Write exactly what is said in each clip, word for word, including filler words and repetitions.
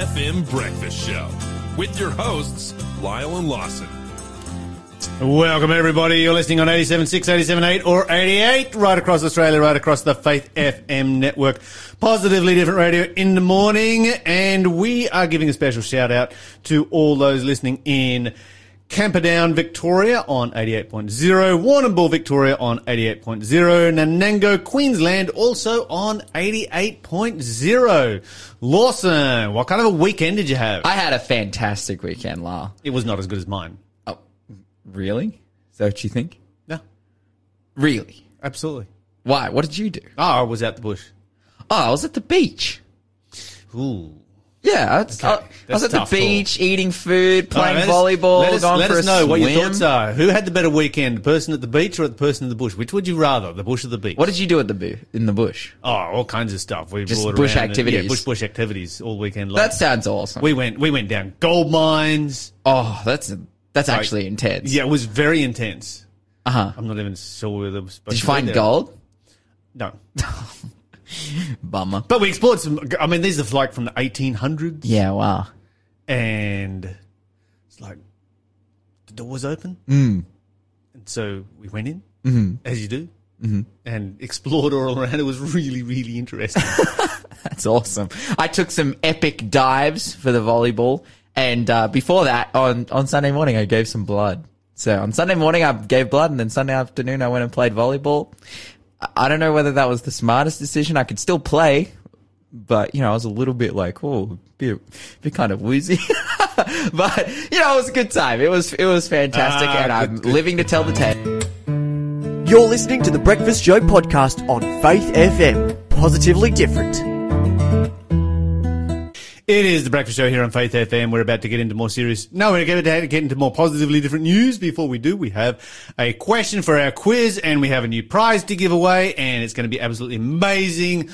F M Breakfast Show with your hosts, Lyle and Lawson. Welcome, everybody. You're listening on eighty-seven point six, eighty-seven point eight or eighty-eight right across Australia, right across the Faith F M network. Positively Different Radio in the morning. And we are giving a special shout-out to all those listening in Camperdown, Victoria on eighty-eight point zero, Warrnambool, Victoria on eighty-eight point zero, Nanango, Queensland also on eighty-eight point zero. Lawson, what kind of a weekend did you have? I had a fantastic weekend, Lyle. It was not as good as mine. Oh, really? Is that what you think? No. Really? Absolutely. Why? What did you do? Oh, I was out the bush. Oh, I was at the beach. Ooh. Yeah, okay. I, I was at the beach, call. eating food, playing right, volleyball, us, going for a swim. Let us know swim. what your thoughts are. Who had the better weekend, the person at the beach or the person in the bush? Which would you rather, the bush or the beach? What did you do at the bu- in the bush? Oh, all kinds of stuff. We Just bush activities. And, yeah, bush, bush activities all weekend long. That sounds awesome. We went we went down gold mines. Oh, that's that's like, actually intense. Yeah, it was very intense. Uh-huh. I'm not even sure where they were supposed to. Did you find gold? No. Bummer. But we explored some, I mean, these are like from the eighteen hundreds. Yeah, wow. And it's like the door was open. Mm. And so we went in, mm-hmm. as you do, mm-hmm. and explored all around. It was really, really interesting. That's awesome. I took some epic dives for the volleyball. And uh, before that, on, on Sunday morning, I gave some blood. So on Sunday morning, I gave blood. And then Sunday afternoon, I went and played volleyball. I don't know whether that was the smartest decision. I could still play, but, you know, I was a little bit like, oh, be, be kind of woozy. But, you know, it was a good time. It was it was fantastic, ah, and good, I'm good, living good. to tell the tale. You're listening to The Breakfast Show podcast on Faith F M. Positively different. It is The Breakfast Show here on Faith F M. We're about to get into more serious... No, we're going to get into more positively different news. Before we do, we have a question for our quiz, and we have a new prize to give away, and it's going to be absolutely amazing.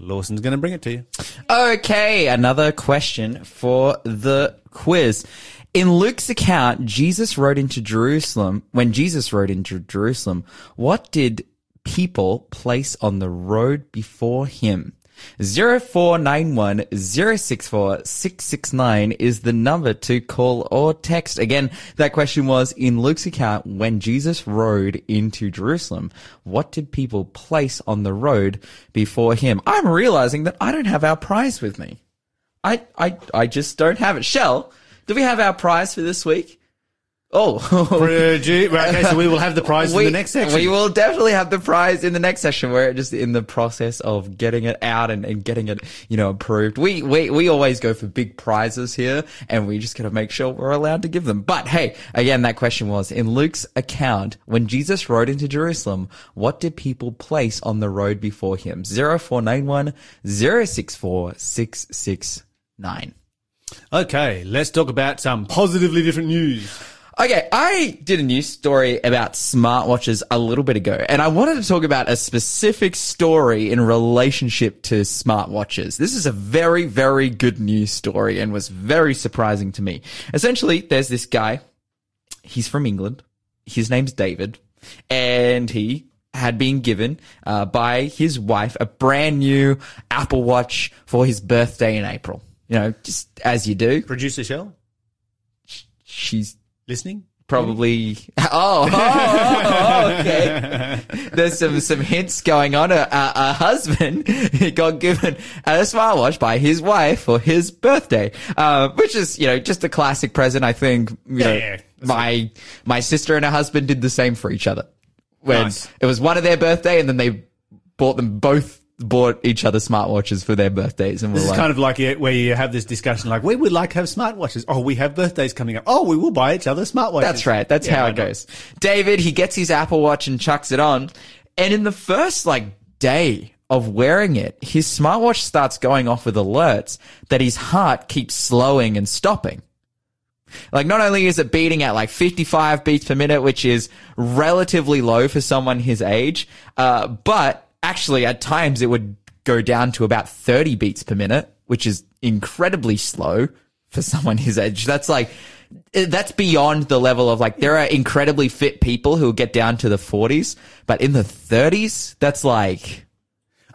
Lawson's going to bring it to you. Okay, another question for the quiz. In Luke's account, Jesus rode into Jerusalem. When Jesus rode into Jerusalem, what did people place on the road before him? zero four nine one, zero six four, six six nine is the number to call or text. Again, that question was, in Luke's account, when Jesus rode into Jerusalem, what did people place on the road before him? I'm realizing that I don't have our prize with me. I I, I just don't have it. Shell, do we have our prize for this week? Oh. Right, okay, so we will have the prize we, in the next section. We will definitely have the prize in the next session. We're just in the process of getting it out and, and getting it, you know, approved. We, we, we always go for big prizes here, and we just got to make sure we're allowed to give them. But hey, again, that question was, in Luke's account, when Jesus rode into Jerusalem, what did people place on the road before him? zero four nine one, zero six four, six six nine. Okay, let's talk about some positively different news. Okay, I did a news story about smartwatches a little bit ago, and I wanted to talk about a specific story in relationship to smartwatches. This is a very, very good news story and was very surprising to me. Essentially, there's this guy. He's from England. His name's David, and he had been given uh, by his wife a brand new Apple Watch for his birthday in April. You know, just as you do. Producer Shell? She's... Listening? Probably. Oh, oh, oh, okay. There's some, some hints going on. A, a, a husband got given a smartwatch by his wife for his birthday, uh, which is, you know, just a classic present. I think, you yeah, know, yeah. my, right. my sister and her husband did the same for each other when nice. It was one of their birthday, and then they bought them both. Bought each other smartwatches for their birthdays, and we're this like, is kind of like where you have this discussion, like we would like to have smartwatches. Oh, we have birthdays coming up. Oh, we will buy each other smartwatches. That's right. That's yeah, how it goes. David, he gets his Apple Watch and chucks it on, and in the first like day of wearing it, his smartwatch starts going off with alerts that his heart keeps slowing and stopping. Like, not only is it beating at like fifty-five beats per minute, which is relatively low for someone his age, uh, but actually, at times, it would go down to about thirty beats per minute, which is incredibly slow for someone his age. That's like, that's beyond the level of like, there are incredibly fit people who get down to the forties, but in the thirties, that's like...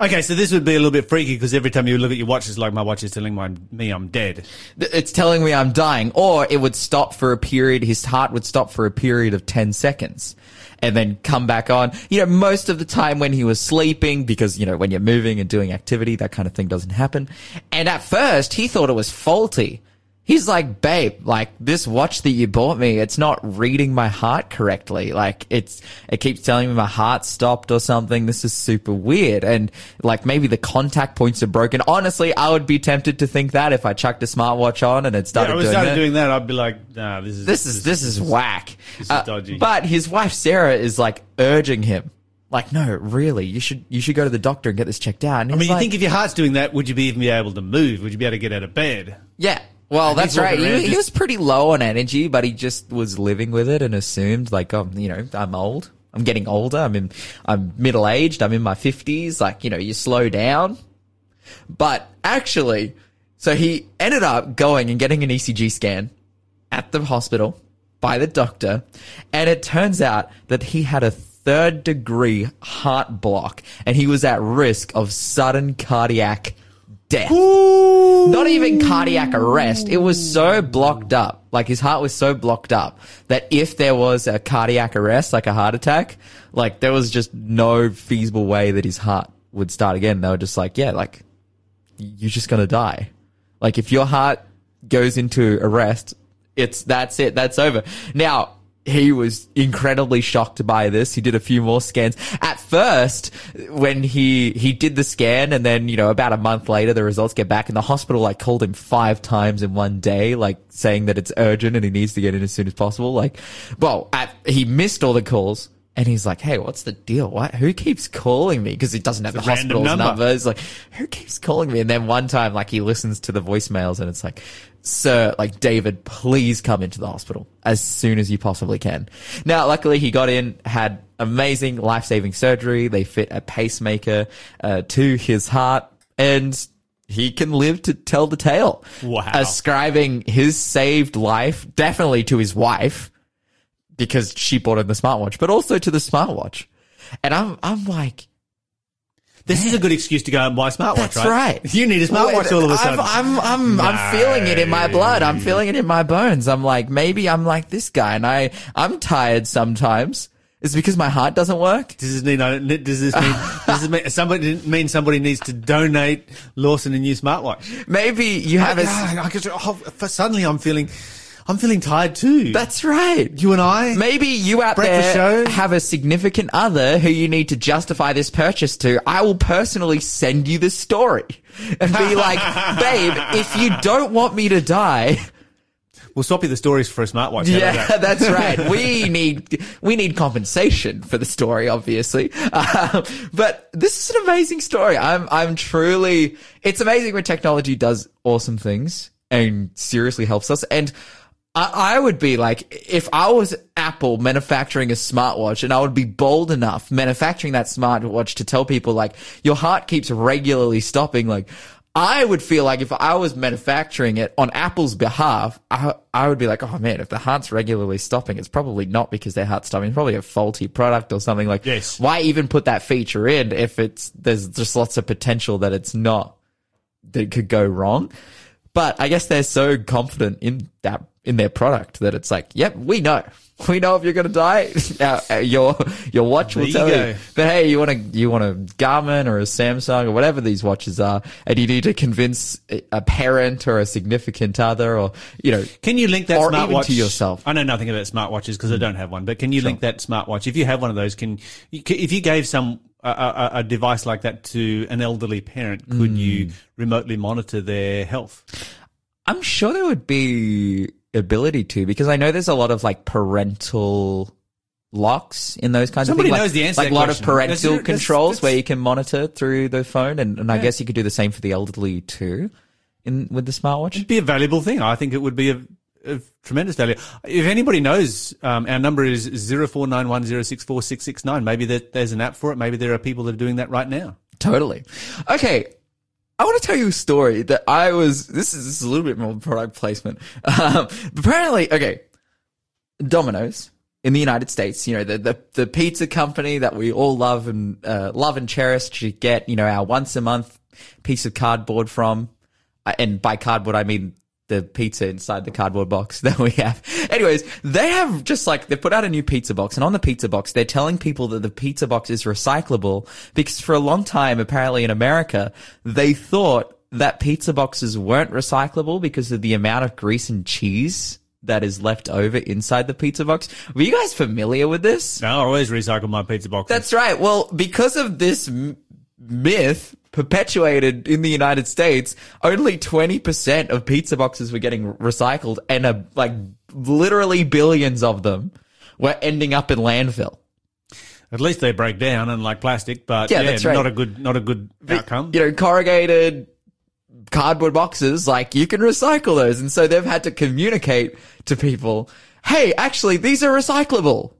Okay, so this would be a little bit freaky because every time you look at your watch, it's like my watch is telling my, me I'm dead. It's telling me I'm dying. Or it would stop for a period, his heart would stop for a period of ten seconds and then come back on. You know, most of the time when he was sleeping, because, you know, when you're moving and doing activity, that kind of thing doesn't happen. And at first, he thought it was faulty. He's like, babe, like, this watch that you bought me, it's not reading my heart correctly. Like, it's, it keeps telling me my heart stopped or something. This is super weird. And, like, maybe the contact points are broken. Honestly, I would be tempted to think that if I chucked a smartwatch on and it started doing that. Yeah, if I started doing that, I'd be like, nah, this is... This is, this is whack. This is dodgy. Uh, but his wife, Sarah, is, like, urging him. Like, no, really, you should you should go to the doctor and get this checked out. And I mean, you like, think if your heart's doing that, would you be even be able to move? Would you be able to get out of bed? Yeah. Well, and that's right. He, just... he was pretty low on energy, but he just was living with it and assumed, like, oh, you know, I'm old. I'm getting older. I'm in, I'm middle-aged. I'm in my fifties. Like, you know, you slow down. But actually, so he ended up going and getting an E C G scan at the hospital by the doctor. And it turns out that he had a third-degree heart block, and he was at risk of sudden cardiac death. Ooh. Not even cardiac arrest. It was so blocked up. Like, his heart was so blocked up that if there was a cardiac arrest, like a heart attack, like, there was just no feasible way that his heart would start again. They were just like, yeah, like, you're just going to die. Like, if your heart goes into arrest, it's, that's it. That's over. Now, he was incredibly shocked by this. He did a few more scans. At first, when he he did the scan, and then, you know, about a month later, the results get back, and the hospital, like, called him five times in one day, like, saying that it's urgent and he needs to get in as soon as possible. Like, well, at, he missed all the calls, and he's like, hey, what's the deal? What? Who keeps calling me? Because he doesn't have it's the hospital's number. number. He's like, who keeps calling me? And then one time, like, he listens to the voicemails, and it's like, sir, like, David, please come into the hospital as soon as you possibly can. Now, luckily, he got in, had amazing life-saving surgery. They fit a pacemaker uh, to his heart, and he can live to tell the tale. Wow. Ascribing his saved life, definitely to his wife, because she bought him the smartwatch, but also to the smartwatch. And I'm I'm like... This is a good excuse to go and buy a smartwatch, that's right? That's right. You need a smartwatch all of a sudden. I'm, I'm, I'm, no. I'm feeling it in my blood. I'm feeling it in my bones. I'm like, maybe I'm like this guy, and I, I'm tired sometimes. It's because my heart doesn't work. Does this mean, does this mean, does this mean, somebody, mean somebody needs to donate Lawson a new smartwatch? Maybe you have I, a... I could, oh, suddenly I'm feeling... I'm feeling tired too. That's right. You and I. Maybe you out there show. have a significant other who you need to justify this purchase to. I will personally send you the story and be like, babe, if you don't want me to die, we'll swap you the stories for a smartwatch. Yeah, that's right. We need we need compensation for the story, obviously. Uh, but this is an amazing story. I'm I'm truly. It's amazing when technology does awesome things and seriously helps us. And I would be like, if I was Apple manufacturing a smartwatch, and I would be bold enough manufacturing that smartwatch to tell people, like, your heart keeps regularly stopping. Like, I would feel like if I was manufacturing it on Apple's behalf, I, I would be like, oh man, if the heart's regularly stopping, it's probably not because their heart's stopping. It's probably a faulty product or something. Like, yes. Why even put that feature in if it's, there's just lots of potential that it's not, that it could go wrong. But I guess they're so confident in that, in their product, that it's like, yep, we know. We know if you're going to die. Now, your, your watch will tell you. But hey, you want a, you want a Garmin or a Samsung or whatever these watches are, and you need to convince a parent or a significant other or, you know. Can you link that smartwatch to yourself? I know nothing about smartwatches because I don't have one, but can you sure. link that smartwatch? If you have one of those, can, if you gave some, A, a, a device like that to an elderly parent, could mm. you remotely monitor their health? I'm sure there would be ability to, because I know there's a lot of, like, parental locks in those kinds Somebody of things. Somebody knows like, the answer Like to that a lot question. of parental that's, controls that's, that's, where you can monitor through the phone, and, and yeah. I guess you could do the same for the elderly too in with the smartwatch. It'd be a valuable thing. I think it would be a of tremendous value. If anybody knows, um, our number is zero four nine one zero six four six six nine. Maybe there, there's an app for it. Maybe there are people that are doing that right now. Totally. Okay. I want to tell you a story that I was, this is, this is a little bit more product placement. Um, apparently, okay, Domino's in the United States, you know, the, the, the pizza company that we all love and, uh, love and cherish to get, you know, our once a month piece of cardboard from. And by cardboard, I mean the pizza inside the cardboard box that we have. Anyways, they have just like, they put out a new pizza box, and on the pizza box, they're telling people that the pizza box is recyclable, because for a long time, apparently in America, they thought that pizza boxes weren't recyclable because of the amount of grease and cheese that is left over inside the pizza box. Were you guys familiar with this? No, I always recycle my pizza box. That's right. Well, because of this m- myth perpetuated in the United States, only twenty percent of pizza boxes were getting recycled, and a, like literally billions of them were ending up in landfill. At least they break down, unlike plastic, but yeah, yeah that's right. not a good, not a good but, outcome. You know, corrugated cardboard boxes, like, you can recycle those. And so they've had to communicate to people, hey, actually, these are recyclable.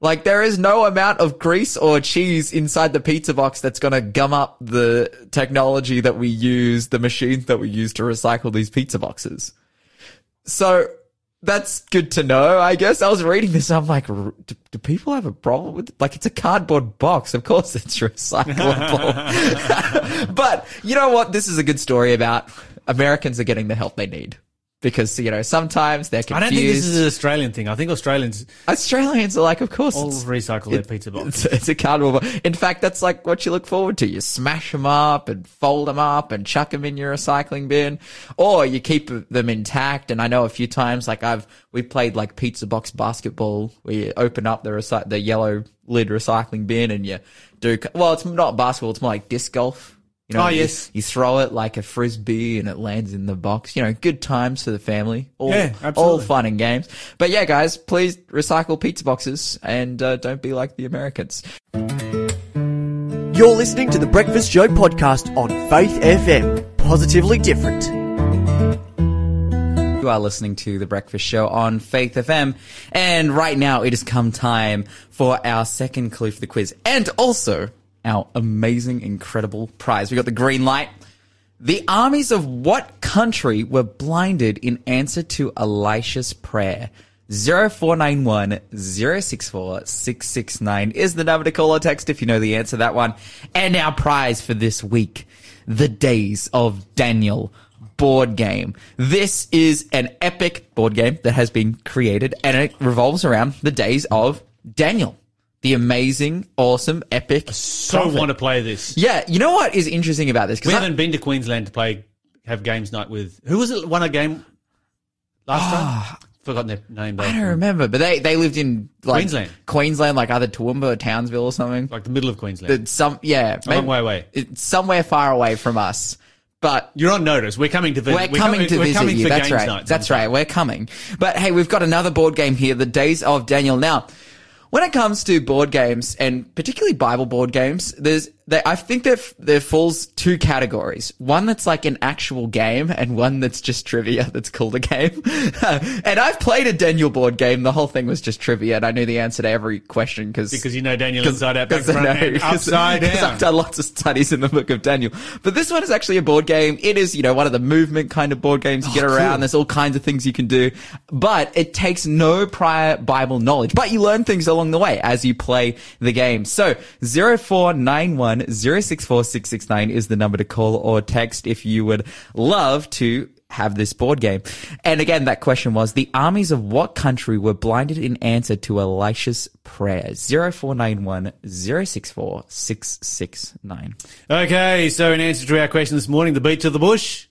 Like, there is no amount of grease or cheese inside the pizza box that's going to gum up the technology that we use, the machines that we use to recycle these pizza boxes. So that's good to know, I guess. I was reading this, I'm like, do, do people have a problem with it? Like, it's a cardboard box. Of course it's recyclable. But you know what? This is a good story about Americans are getting the help they need. Because, you know, sometimes they're confused. I don't think this is an Australian thing. I think Australians... Australians are like, of course... All recycle their pizza box. It's, it's a cardboard box. In fact, that's like what you look forward to. You smash them up and fold them up and chuck them in your recycling bin. Or you keep them intact. And I know a few times, like I've... We played like pizza box basketball, where you open up the recy- the yellow lid recycling bin and you do... Well, it's not basketball. It's more like disc golf. You know, oh, yes. You, you throw it like a frisbee and it lands in the box. You know, good times for the family. All, yeah, absolutely. All fun and games. But yeah, guys, please recycle pizza boxes and uh, don't be like the Americans. You're listening to The Breakfast Show podcast on Faith F M. Positively different. You are listening to The Breakfast Show on Faith F M. And right now it has come time for our second clue for the quiz. And also... our amazing, incredible prize. We got the green light. The armies of what country were blinded in answer to Elisha's prayer? zero four nine one, zero six four, six six nine is the number to call or text if you know the answer to that one. And our prize for this week, the Days of Daniel board game. This is an epic board game that has been created, and it revolves around the days of Daniel. The amazing, awesome, epic. I so prophet. want to play this. Yeah, you know what is interesting about this? We haven't I, been to Queensland to play, have games night with. Who was it? Won a game last oh, time? Forgotten their name. I don't one. remember, but they, they lived in like Queensland, Queensland, like either Toowoomba or Townsville or something, like the middle of Queensland. The, some yeah, maybe, a long way away. It's somewhere far away from us. But you're on notice. We're coming to visit. We're, we're coming, coming to we're visit coming you. For That's games right. Night That's right. We're coming. But hey, we've got another board game here. The Days of Daniel. Now, when it comes to board games, and particularly Bible board games, there's, they, I think there there falls two categories. One that's like an actual game, and one that's just trivia that's called a game. And I've played a Daniel board game. The whole thing was just trivia, and I knew the answer to every question because because you know Daniel inside out, back front, know, and upside down. Because I've done lots of studies in the book of Daniel. But this one is actually a board game. It is, you know, one of the movement kind of board games. You oh, get around. Cool. There's all kinds of things you can do, but it takes no prior Bible knowledge. But you learn things along the way as you play the game. So zero four nine one, zero six four, six six nine is the number to call or text if you would love to have this board game. And again, that question was, the armies of what country were blinded in answer to Elisha's prayer? zero four nine one, zero six four, six six nine. Okay, so in answer to our question this morning, the beach or the bush,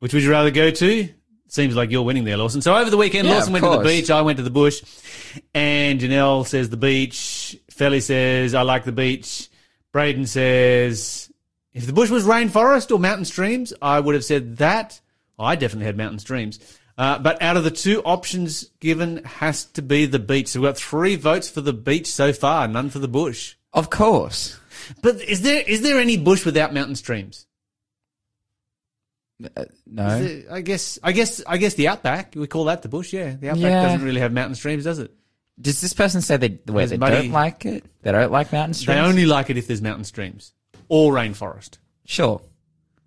which would you rather go to? Seems like you're winning there, Lawson. So over the weekend, yeah, Lawson went course. to the beach, I went to the bush, and Janelle says the beach, Felly says I like the beach, Braden says, if the bush was rainforest or mountain streams, I would have said that. Well, I definitely had mountain streams. Uh, but out of the two options given has to be the beach. So we've got three votes for the beach so far, none for the bush. Of course. But is there is there any bush without mountain streams? Uh, no. There, I guess I guess, I guess the outback, we call that the bush, yeah. The outback yeah. doesn't really have mountain streams, does it? Does this person say that where they muddy. don't like it? They don't like mountain streams? They only like it if there's mountain streams or rainforest. Sure.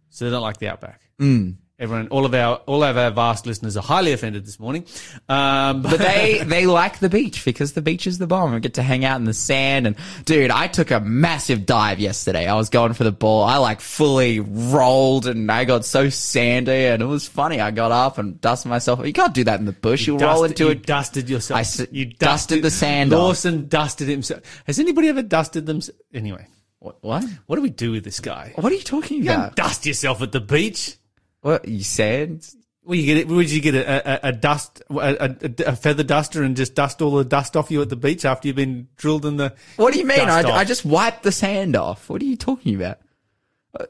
So they don't like the outback. Mm. Everyone, all of our all of our vast listeners are highly offended this morning. Um, but they they like the beach because the beach is the bomb. We get to hang out in the sand. And dude, I took a massive dive yesterday. I was going for the ball. I like fully rolled and I got so sandy and it was funny. I got up and dusted myself. You can't do that in the bush. You You'll dusted, roll into you it. You dusted yourself. I s- you dusted, dusted the sand. Lawson off. dusted himself. Has anybody ever dusted themselves? Anyway, what what what do we do with this guy? What are you talking you about? Don't dust yourself at the beach. What you said? Well, you get it. Would you get a, a, a dust, a, a, a feather duster, and just dust all the dust off you at the beach after you've been drilled in the? What do you mean? I, I just wiped the sand off. What are you talking about?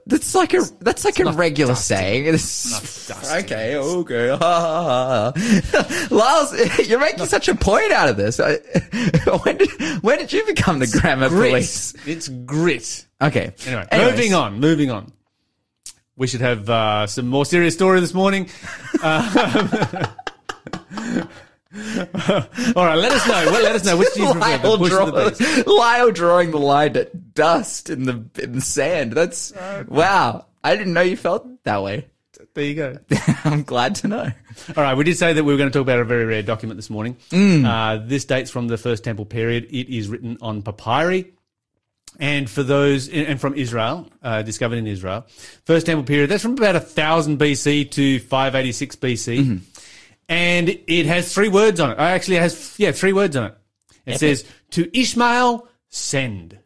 That's like a that's like it's a regular dusty. saying. It's not dusty. Okay, okay. Lars, you're making not such a point out of this. when did when did you become the it's grammar grit. police? It's grit. Okay. Anyway, Anyways. moving on. Moving on. We should have uh, some more serious story this morning. Uh, all right, let us know. Well, let us know which do you Lyle prefer. Draw, Lyle drawing the line at dust in the in the sand. That's okay. Wow. I didn't know you felt that way. There you go. I'm glad to know. All right, we did say that we were going to talk about a very rare document this morning. Mm. Uh, this dates from the First Temple period. It is written on papyri. And for those, and from Israel, uh, discovered in Israel, First Temple period, that's from about one thousand B C to five eighty-six B C. Mm-hmm. And it has three words on it. Actually, it has, yeah, three words on it. It Epic. says, to Ishmael, send.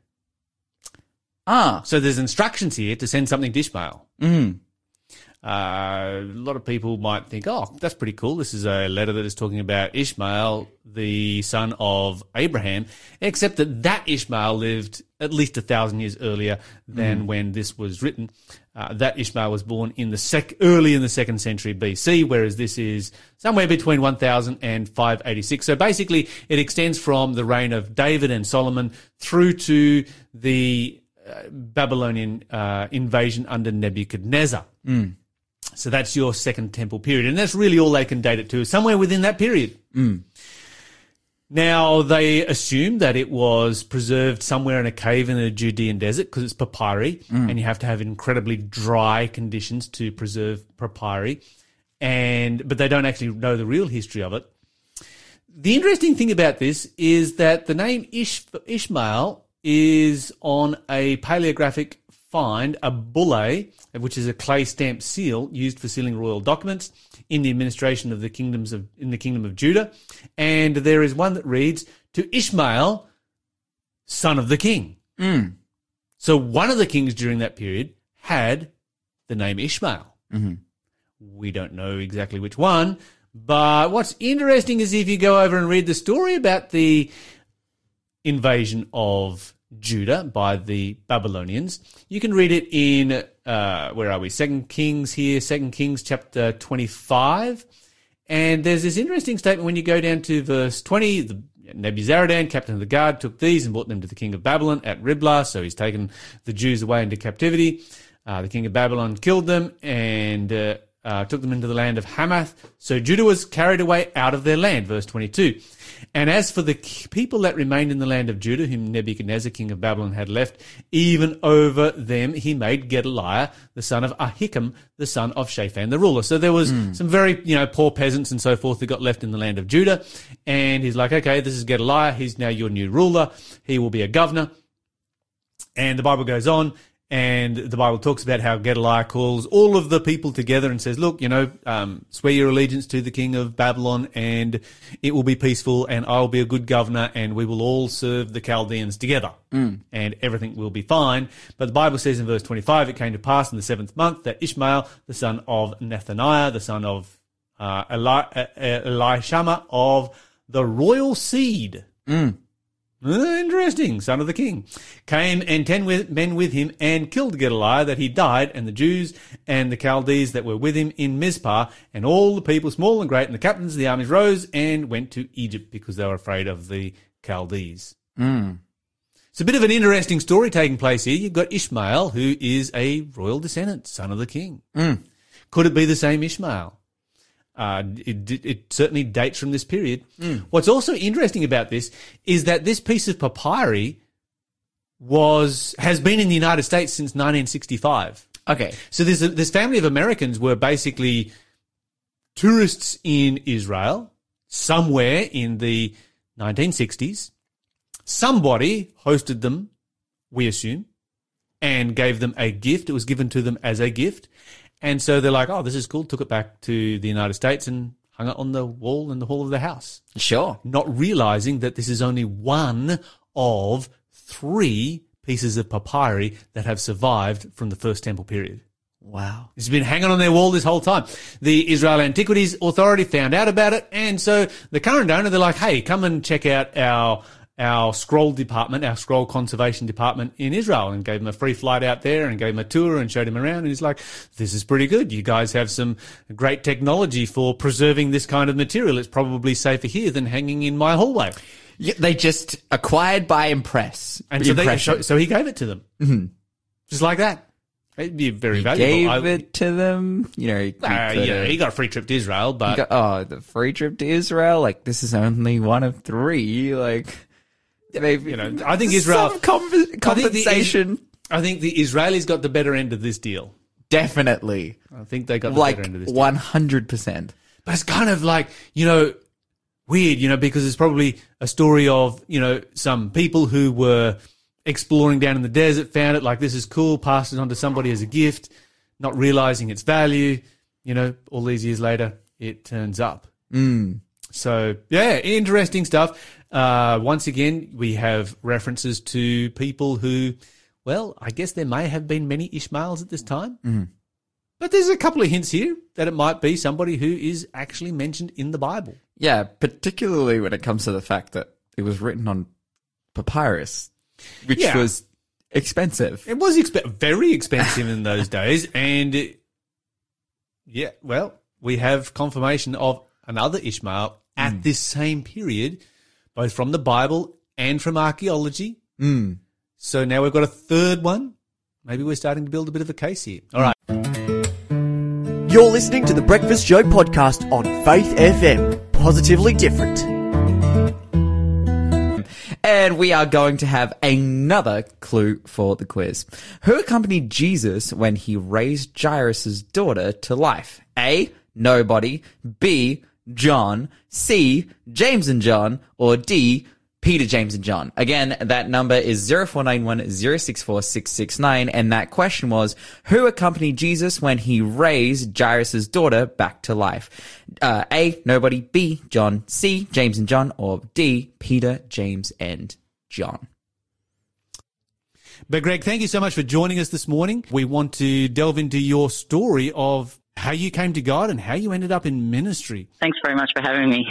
Ah. So there's instructions here to send something to Ishmael. Mm-hmm. Uh, a lot of people might think, oh, that's pretty cool. This is a letter that is talking about Ishmael, the son of Abraham, except that that Ishmael lived at least a thousand years earlier than mm. when this was written. Uh, that Ishmael was born in the sec- early in the second century B C, whereas this is somewhere between one thousand and five eighty-six. So basically it extends from the reign of David and Solomon through to the uh, Babylonian uh, invasion under Nebuchadnezzar. Mm. So that's your Second Temple period. And that's really all they can date it to, somewhere within that period. Mm. Now, they assume that it was preserved somewhere in a cave in the Judean desert because it's papyri, mm. and you have to have incredibly dry conditions to preserve papyri. And but they don't actually know the real history of it. The interesting thing about this is that the name Ish- Ishmael is on a paleographic find, a bulle, which is a clay stamped seal used for sealing royal documents in the administration of the kingdoms of in the kingdom of Judah, and there is one that reads to Ishmael, son of the king. Mm. So one of the kings during that period had the name Ishmael. Mm-hmm. We don't know exactly which one, but what's interesting is if you go over and read the story about the invasion of Judah by the Babylonians. You can read it in, uh, where are we, Second Kings here, Second Kings chapter twenty-five. And there's this interesting statement when you go down to verse twenty, the, Nebuzaradan, captain of the guard, took these and brought them to the king of Babylon at Riblah. So he's taken the Jews away into captivity. Uh, the king of Babylon killed them and uh, uh, took them into the land of Hamath. So Judah was carried away out of their land, verse twenty-two. And as for the people that remained in the land of Judah, whom Nebuchadnezzar, king of Babylon, had left, even over them he made Gedaliah, the son of Ahikam, the son of Shaphan, the ruler. So there was mm. some very, you know, poor peasants and so forth that got left in the land of Judah. And he's like, okay, this is Gedaliah. He's now your new ruler. He will be a governor. And the Bible goes on. And the Bible talks about how Gedaliah calls all of the people together and says, look, you know, um, swear your allegiance to the king of Babylon and it will be peaceful and I will be a good governor and we will all serve the Chaldeans together mm. and everything will be fine. But the Bible says in verse twenty-five, it came to pass in the seventh month that Ishmael, the son of Nethaniah, the son of uh, Eli- uh, Elishamah of the royal seed, mm. interesting, son of the king, came and ten with, men with him and killed Gedaliah that he died, and the Jews and the Chaldees that were with him in Mizpah, and all the people, small and great, and the captains of the armies rose and went to Egypt because they were afraid of the Chaldees. Mm. It's a bit of an interesting story taking place here. You've got Ishmael, who is a royal descendant, son of the king. Mm. Could it be the same Ishmael? Uh, it, it certainly dates from this period. Mm. What's also interesting about this is that this piece of papyri was has been in the United States since nineteen sixty-five. Okay, so this this family of Americans were basically tourists in Israel somewhere in the nineteen sixties. Somebody hosted them, we assume, and gave them a gift. It was given to them as a gift. And so they're like, oh, this is cool, took it back to the United States and hung it on the wall in the hall of the house. Sure. Not realizing that this is only one of three pieces of papyri that have survived from the First Temple period. Wow. It's been hanging on their wall this whole time. The Israel Antiquities Authority found out about it, and so the current owner, they're like, hey, come and check out our our scroll department, our scroll conservation department in Israel, and gave him a free flight out there and gave him a tour and showed him around. And he's like, this is pretty good. You guys have some great technology for preserving this kind of material. It's probably safer here than hanging in my hallway. Yeah, they just acquired by impress. And so, they, so, so he gave it to them. Mm-hmm. Just like that. It'd be very he valuable. Gave I, it to them, you know. He, uh, yeah, it. he got a free trip to Israel, but got, oh, the free trip to Israel! Like this is only one of three. Like, maybe, you know, I think Israel some comp- compensation. I think, the, I think the Israelis got the better end of this deal. Definitely, I think they got the like better end of this deal. Like one hundred percent. But it's kind of like, you know, weird, you know, because it's probably a story of, you know, some people who were exploring down in the desert, found it, like, this is cool, passed it on to somebody as a gift, not realizing its value. You know, all these years later, it turns up. Mm. So, yeah, interesting stuff. Uh, once again, we have references to people who, well, I guess there may have been many Ishmaels at this time. Mm. But there's a couple of hints here that it might be somebody who is actually mentioned in the Bible. Yeah, particularly when it comes to the fact that it was written on papyrus, which yeah. was expensive. It was exp- very expensive in those days. And, it, yeah, well, we have confirmation of another Ishmael at mm. this same period, both from the Bible and from archaeology. Mm. So now we've got a third one. Maybe we're starting to build a bit of a case here. All right. You're listening to The Breakfast Show podcast on Faith F M. Positively different. And we are going to have another clue for the quiz. Who accompanied Jesus when he raised Jairus' daughter to life? A, nobody. B, John. C, James and John. Or D, Peter, James and John. Again, that number is zero four nine one, zero six four, six six nine. And that question was, who accompanied Jesus when he raised Jairus' daughter back to life? Uh, A, nobody. B, John. C, James and John. Or D, Peter, James and John. But Greg, thank you so much for joining us this morning. We want to delve into your story of how you came to God and how you ended up in ministry. Thanks very much for having me.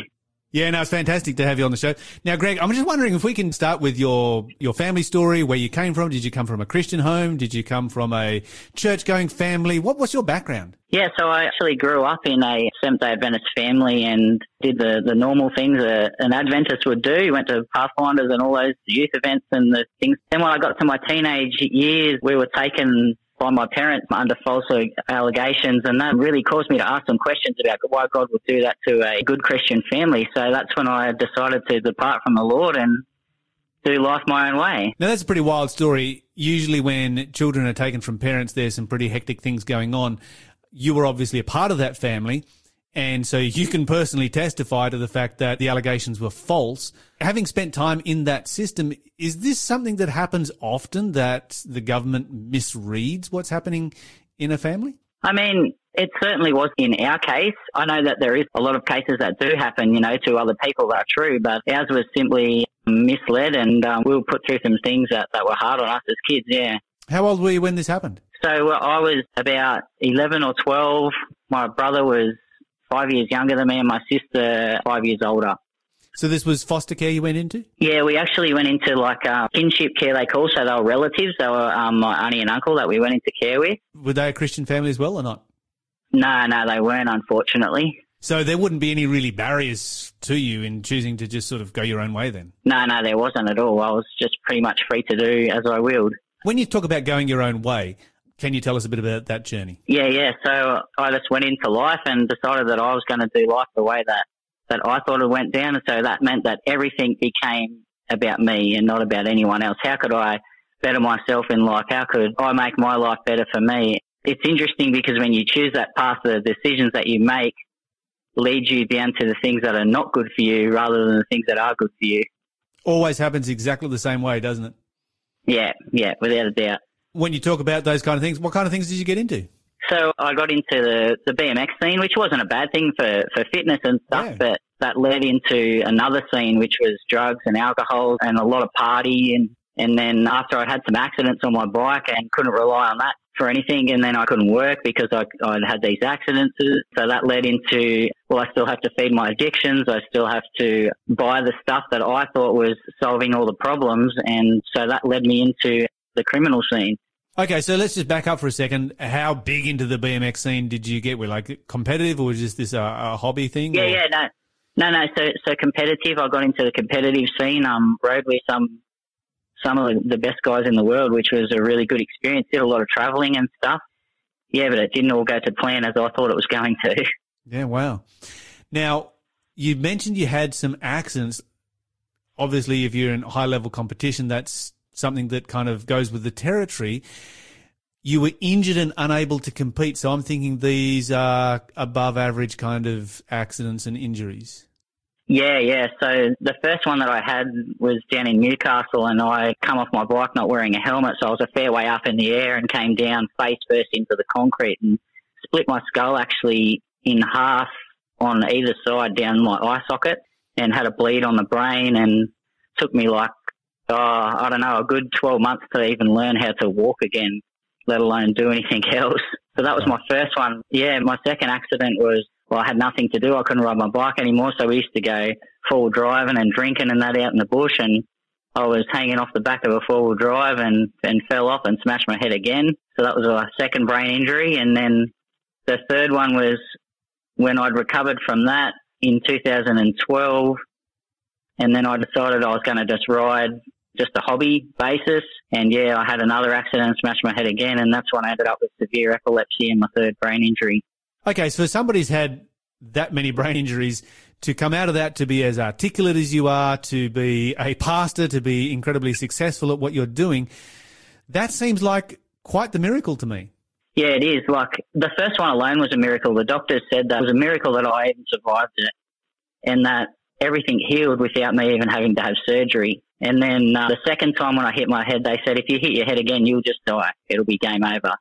Yeah, no, it's fantastic to have you on the show. Now, Greg, I'm just wondering if we can start with your, your family story, where you came from. Did you come from a Christian home? Did you come from a church-going family? What What's your background? Yeah, so I actually grew up in a Seventh-day Adventist family and did the, the normal things that an Adventist would do. Went to Pathfinders and all those youth events and the things. Then when I got to my teenage years, we were taken by my parents under false allegations, and that really caused me to ask some questions about why God would do that to a good Christian family. So that's when I decided to depart from the Lord and do life my own way. Now, that's a pretty wild story. Usually when children are taken from parents, there's some pretty hectic things going on. You were obviously a part of that family, and so you can personally testify to the fact that the allegations were false. Having spent time in that system, is this something that happens often, that the government misreads what's happening in a family? I mean, it certainly was in our case. I know that there is a lot of cases that do happen, you know, to other people that are true, but ours was simply misled, and um, we were put through some things that, that were hard on us as kids, yeah. How old were you when this happened? So uh, I was about eleven or twelve. My brother was five years younger than me, and my sister five years older. So this was foster care you went into? Yeah, we actually went into like uh, kinship care, they call. So they were relatives. They were um, my auntie and uncle that we went into care with. Were they a Christian family as well or not? No, no, they weren't, unfortunately. So there wouldn't be any really barriers to you in choosing to just sort of go your own way then? No, no, there wasn't at all. I was just pretty much free to do as I willed. When you talk about going your own way, can you tell us a bit about that journey? Yeah, yeah. So I just went into life and decided that I was going to do life the way that, that I thought it went down. And so that meant that everything became about me and not about anyone else. How could I better myself in life? How could I make my life better for me? it's interesting because when you choose that path, the decisions that you make lead you down to the things that are not good for you rather than the things that are good for you. Always happens exactly the same way, doesn't it? Yeah, yeah, without a doubt. When you talk about those kind of things, what kind of things did you get into? So I got into the, the B M X scene, which wasn't a bad thing for, for fitness and stuff, yeah. but that led into another scene, which was drugs and alcohol and a lot of party. And, and then after I had some accidents on my bike and couldn't rely on that for anything, and then I couldn't work because I I had these accidents. So that led into, well, I still have to feed my addictions. I still have to buy the stuff that I thought was solving all the problems. And so that led me into the criminal scene. Okay, so let's just back up for a second. How big into the B M X scene did you get? Were like competitive, or was just this a, a hobby thing? Yeah, or? yeah, no, no, no. So, so competitive. I got into the competitive scene. Um, rode with some some of the best guys in the world, which was a really good experience. Did a lot of traveling and stuff. Yeah, but it didn't all go to plan as I thought it was going to. Yeah, wow. Now, you mentioned you had some accidents. Obviously, if you're in high level competition, that's something that kind of goes with the territory. You were injured and unable to compete, so I'm thinking these are above average kind of accidents and injuries. Yeah, yeah. So the first one that I had was down in Newcastle, and I come off my bike not wearing a helmet, so I was a fair way up in the air and came down face first into the concrete and split my skull actually in half on either side down my eye socket and had a bleed on the brain, and took me like Oh, I don't know, a good twelve months to even learn how to walk again, let alone do anything else. So that was my first one. Yeah, my second accident was, well, I had nothing to do. I couldn't ride my bike anymore, so we used to go four-wheel driving and drinking and that out in the bush, and I was hanging off the back of a four-wheel drive and, and fell off and smashed my head again. So that was my second brain injury. And then the third one was when I'd recovered from that in two thousand twelve, and then I decided I was going to just ride just a hobby basis. And yeah, I had another accident and smashed my head again, and that's when I ended up with severe epilepsy and my third brain injury. Okay, so somebody's had that many brain injuries, to come out of that, to be as articulate as you are, to be a pastor, to be incredibly successful at what you're doing, that seems like quite the miracle to me. Yeah, it is. Like, the first one alone was a miracle. The doctors said that it was a miracle that I even survived it, and that everything healed without me even having to have surgery. And then uh, the second time when I hit my head, they said, if you hit your head again, you'll just die. It'll be game over.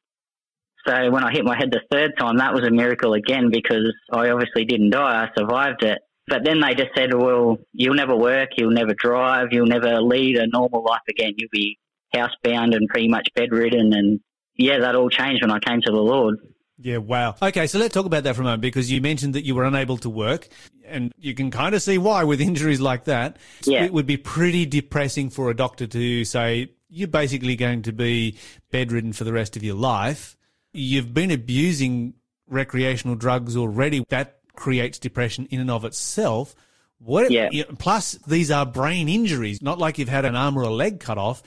So when I hit my head the third time, that was a miracle again, because I obviously didn't die. I survived it. But then they just said, well, you'll never work, you'll never drive, you'll never lead a normal life again. You'll be housebound and pretty much bedridden. And, yeah, that all changed when I came to the Lord. Yeah, wow. Okay, so let's talk about that for a moment, because you mentioned that you were unable to work, and you can kind of see why with injuries like that. Yeah. It would be pretty depressing for a doctor to say, you're basically going to be bedridden for the rest of your life. You've been abusing recreational drugs already. That creates depression in and of itself. What? Yeah. Plus, these are brain injuries, not like you've had an arm or a leg cut off.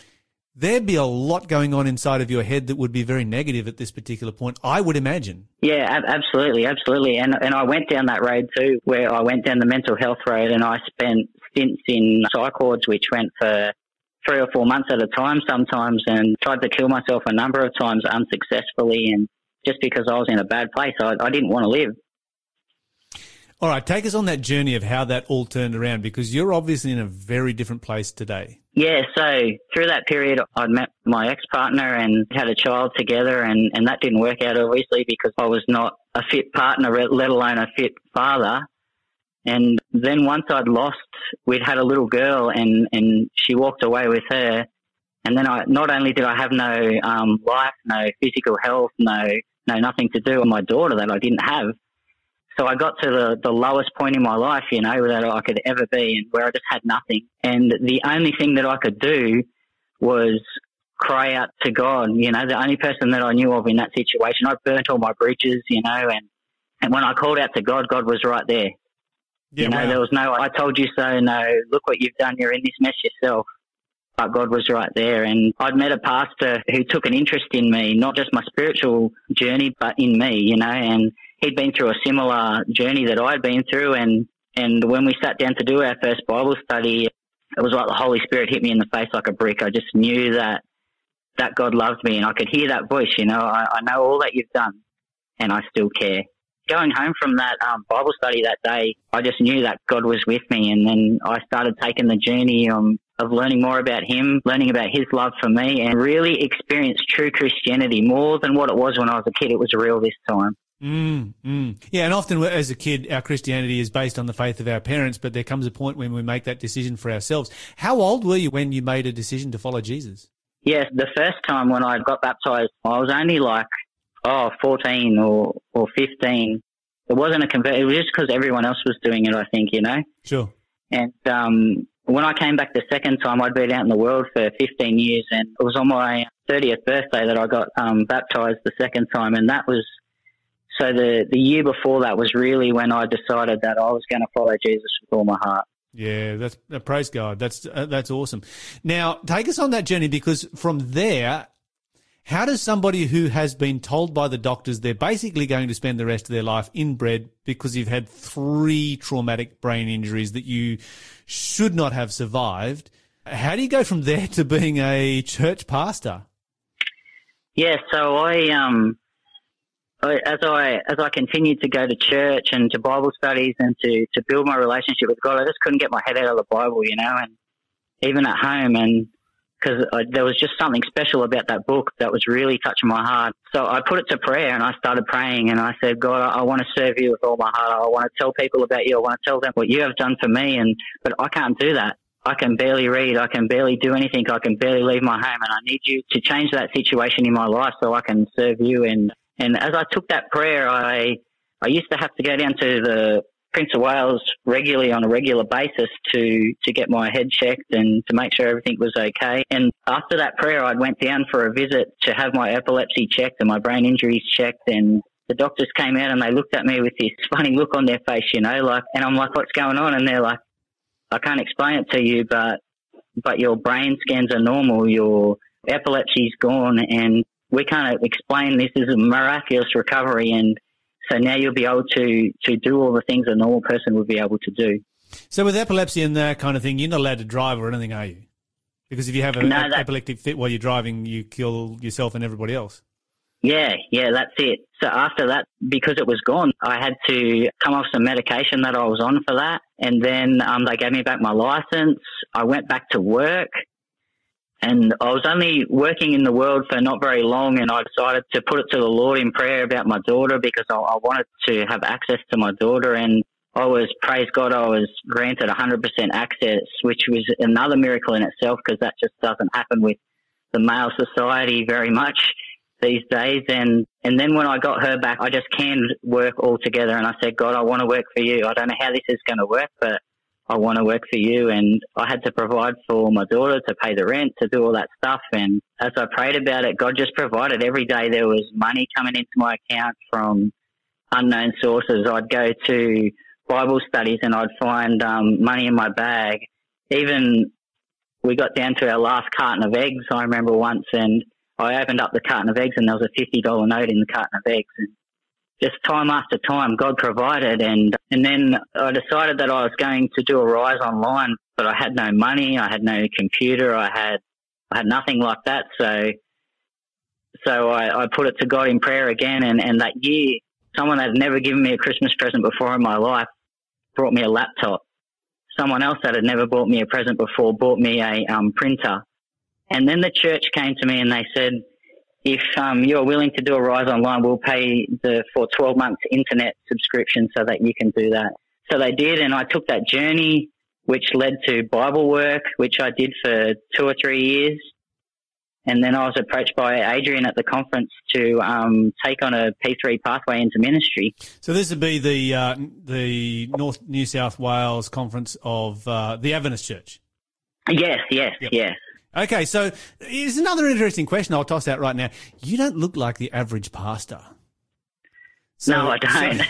There'd be a lot going on inside of your head that would be very negative at this particular point, I would imagine. Yeah, ab absolutely, absolutely. And and I went down that road too, where I went down the mental health road, and I spent stints in psych wards, which went for three or four months at a time sometimes, and tried to kill myself a number of times unsuccessfully, and just because I was in a bad place, I, I didn't want to live. All right, take us on that journey of how that all turned around, because you're obviously in a very different place today. Yeah, so through that period, I met my ex-partner and had a child together, and, and that didn't work out, obviously, because I was not a fit partner, let alone a fit father. And then once I'd lost, we'd had a little girl, and, and she walked away with her. And then I not only did I have no um, life, no physical health, no, no nothing to do with my daughter that I didn't have. So I got to the, the lowest point in my life, you know, that I could ever be, and where I just had nothing. And the only thing that I could do was cry out to God, you know, the only person that I knew of in that situation. I burnt all my bridges, you know, and, and when I called out to God, God was right there. Yeah, you know, wow. There was no, I told you so, no, look what you've done, you're in this mess yourself. But God was right there. And I'd met a pastor who took an interest in me, not just my spiritual journey, but in me, you know, and he'd been through a similar journey that I'd been through, and, and when we sat down to do our first Bible study, it was like the Holy Spirit hit me in the face like a brick. I just knew that that God loved me, and I could hear that voice, you know, I, I know all that you've done, and I still care. Going home from that um, Bible study that day, I just knew that God was with me, and then I started taking the journey um, of learning more about Him, learning about His love for me, and really experienced true Christianity more than what it was when I was a kid. It was real this time. Mm, mm. Yeah, and often as a kid, our Christianity is based on the faith of our parents, but there comes a point when we make that decision for ourselves. How old were you when you made a decision to follow Jesus? Yes, the first time when I got baptized, I was only like, oh, fourteen or, or fifteen. It wasn't a convert. It was just because everyone else was doing it, I think, you know? Sure. And um, when I came back the second time, I'd been out in the world for fifteen years, and it was on my thirtieth birthday that I got um, baptized the second time, and that was... So the, the year before that was really when I decided that I was going to follow Jesus with all my heart. Yeah, that's uh, praise God. That's uh, that's awesome. Now, take us on that journey, because from there, how does somebody who has been told by the doctors they're basically going to spend the rest of their life inbred because you've had three traumatic brain injuries that you should not have survived, how do you go from there to being a church pastor? Yeah, so I... um. As I as I continued to go to church and to Bible studies and to, to build my relationship with God, I just couldn't get my head out of the Bible, you know, and even at home, and because there was just something special about that book that was really touching my heart. So I put it to prayer and I started praying, and I said, God, I, I want to serve you with all my heart. I want to tell people about you. I want to tell them what you have done for me, and but I can't do that. I can barely read. I can barely do anything. I can barely leave my home, and I need you to change that situation in my life so I can serve you. And And as I took that prayer, I I used to have to go down to the Prince of Wales regularly on a regular basis to, to get my head checked and to make sure everything was okay. And after that prayer, I went down for a visit to have my epilepsy checked and my brain injuries checked. And the doctors came out and they looked at me with this funny look on their face, you know, like, and I'm like, what's going on? And they're like, I can't explain it to you, but but your brain scans are normal, your epilepsy's gone, and we can't explain this is a miraculous recovery, and so now you'll be able to, to do all the things a normal person would be able to do. So with epilepsy and that kind of thing, you're not allowed to drive or anything, are you? Because if you have an no, that, epileptic fit while you're driving, you kill yourself and everybody else. Yeah, yeah, that's it. So after that, because it was gone, I had to come off some medication that I was on for that, and then um, they gave me back my license. I went back to work. And I was only working in the world for not very long, and I decided to put it to the Lord in prayer about my daughter, because I, I wanted to have access to my daughter. And I was, praise God, I was granted one hundred percent access, which was another miracle in itself, because that just doesn't happen with the male society very much these days. And, and then when I got her back, I just canned work altogether, and I said, God, I want to work for you. I don't know how this is going to work, but I want to work for you. And I had to provide for my daughter, to pay the rent, to do all that stuff. And as I prayed about it, God just provided. Every day there was money coming into my account from unknown sources. I'd go to Bible studies and I'd find um, money in my bag. Even we got down to our last carton of eggs, I remember once, and I opened up the carton of eggs and there was a fifty dollar note in the carton of eggs. And just time after time, God provided. And and then I decided that I was going to do Arise Online, but I had no money, I had no computer, I had I had nothing like that. So so I, I put it to God in prayer again, and, and that year, someone that had never given me a Christmas present before in my life brought me a laptop. Someone else that had never bought me a present before bought me a um, printer. And then the church came to me and they said, if um, you're willing to do Arise Online, we'll pay the for twelve months internet subscription so that you can do that. So they did, and I took that journey, which led to Bible work, which I did for two or three years. And then I was approached by Adrian at the conference to um, take on a P three pathway into ministry. So this would be the uh, the North New South Wales Conference of uh, the Adventist Church? Yes, yes, yep. Yes. Okay, so here's another interesting question I'll toss out right now. You don't look like the average pastor. So, no, I don't.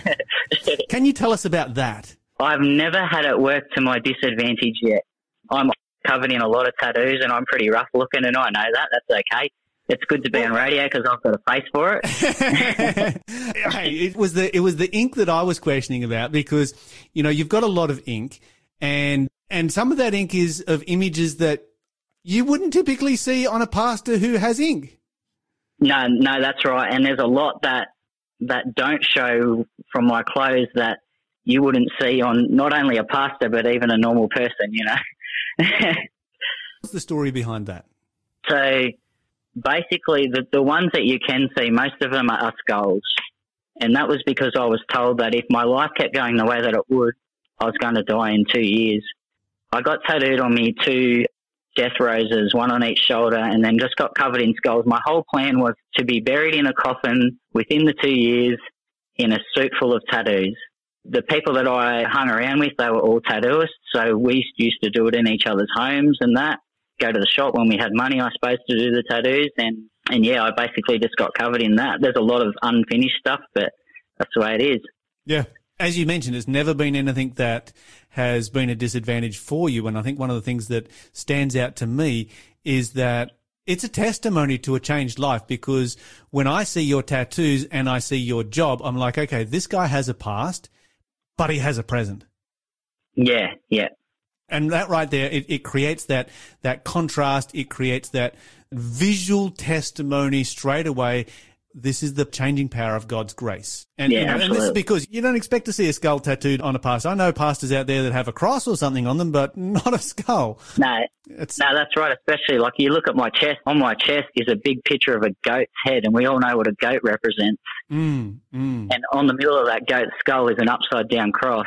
So, can you tell us about that? I've never had it work to my disadvantage yet. I'm covered in a lot of tattoos and I'm pretty rough looking, and I know that. That's okay. It's good to be on radio because I've got a face for it. Hey, it was the it was the ink that I was questioning about, because, you know, you've got a lot of ink, and and some of that ink is of images that you wouldn't typically see on a pastor who has ink. No, no, that's right. And there's a lot that that don't show from my clothes that you wouldn't see on not only a pastor but even a normal person, you know. What's the story behind that? So basically the, the ones that you can see, most of them are us goals. And that was because I was told that if my life kept going the way that it would, I was going to die in two years. I got tattooed on me two death roses, one on each shoulder, and then just got covered in skulls. My whole plan was to be buried in a coffin within the two years in a suit full of tattoos. The people that I hung around with, they were all tattooists, so we used to do it in each other's homes and that, go to the shop when we had money, I suppose, to do the tattoos. And, and yeah, I basically just got covered in that. There's a lot of unfinished stuff, but that's the way it is. Yeah. As you mentioned, it's never been anything that has been a disadvantage for you. And I think one of the things that stands out to me is that it's a testimony to a changed life, because when I see your tattoos and I see your job, I'm like, okay, this guy has a past, but he has a present. Yeah, yeah. And that right there, it, it creates that that contrast. It creates that visual testimony straight away. This is the changing power of God's grace. And, yeah, you know, and this is because you don't expect to see a skull tattooed on a pastor. I know pastors out there that have a cross or something on them, but not a skull. No, it's... no, that's right. Especially like you look at my chest. On my chest is a big picture of a goat's head, and we all know what a goat represents. Mm, mm. And on the middle of that goat's skull is an upside-down cross.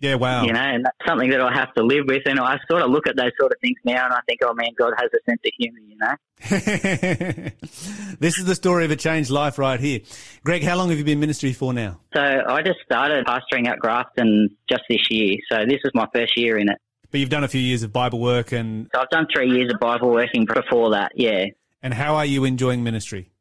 Yeah, wow. You know, and that's something that I have to live with. And I sort of look at those sort of things now and I think, oh, man, God has a sense of humour, you know. This is the story of a changed life right here. Greg, how long have you been in ministry for now? So I just started pastoring at Grafton just this year. So this is my first year in it. But you've done a few years of Bible work and... So I've done three years of Bible working before that, yeah. And how are you enjoying ministry?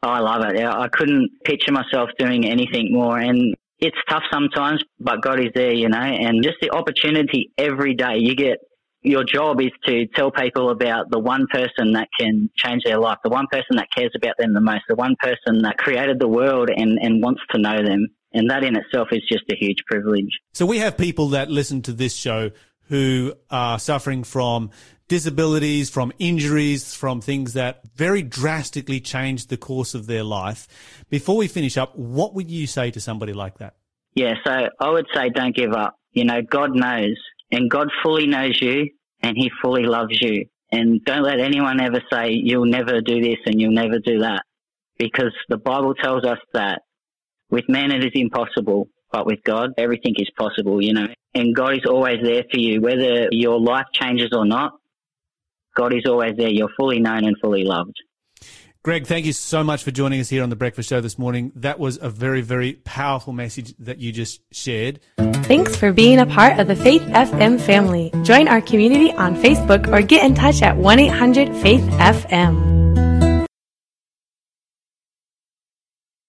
Oh, I love it. I couldn't picture myself doing anything more. And... it's tough sometimes, but God is there, you know, and just the opportunity every day you get. Your job is to tell people about the one person that can change their life, the one person that cares about them the most, the one person that created the world and, and wants to know them. And that in itself is just a huge privilege. So we have people that listen to this show who are suffering from disabilities, from injuries, from things that very drastically change the course of their life. Before we finish up, what would you say to somebody like that? Yeah, so I would say don't give up. You know, God knows, and God fully knows you, and he fully loves you. And don't let anyone ever say you'll never do this and you'll never do that, because the Bible tells us that with man it is impossible, but with God everything is possible, you know. And God is always there for you, whether your life changes or not. God is always there. You're fully known and fully loved. Greg, thank you so much for joining us here on The Breakfast Show this morning. That was a very, very powerful message that you just shared. Thanks for being a part of the Faith F M family. Join our community on Facebook or get in touch at one eight hundred faith F M.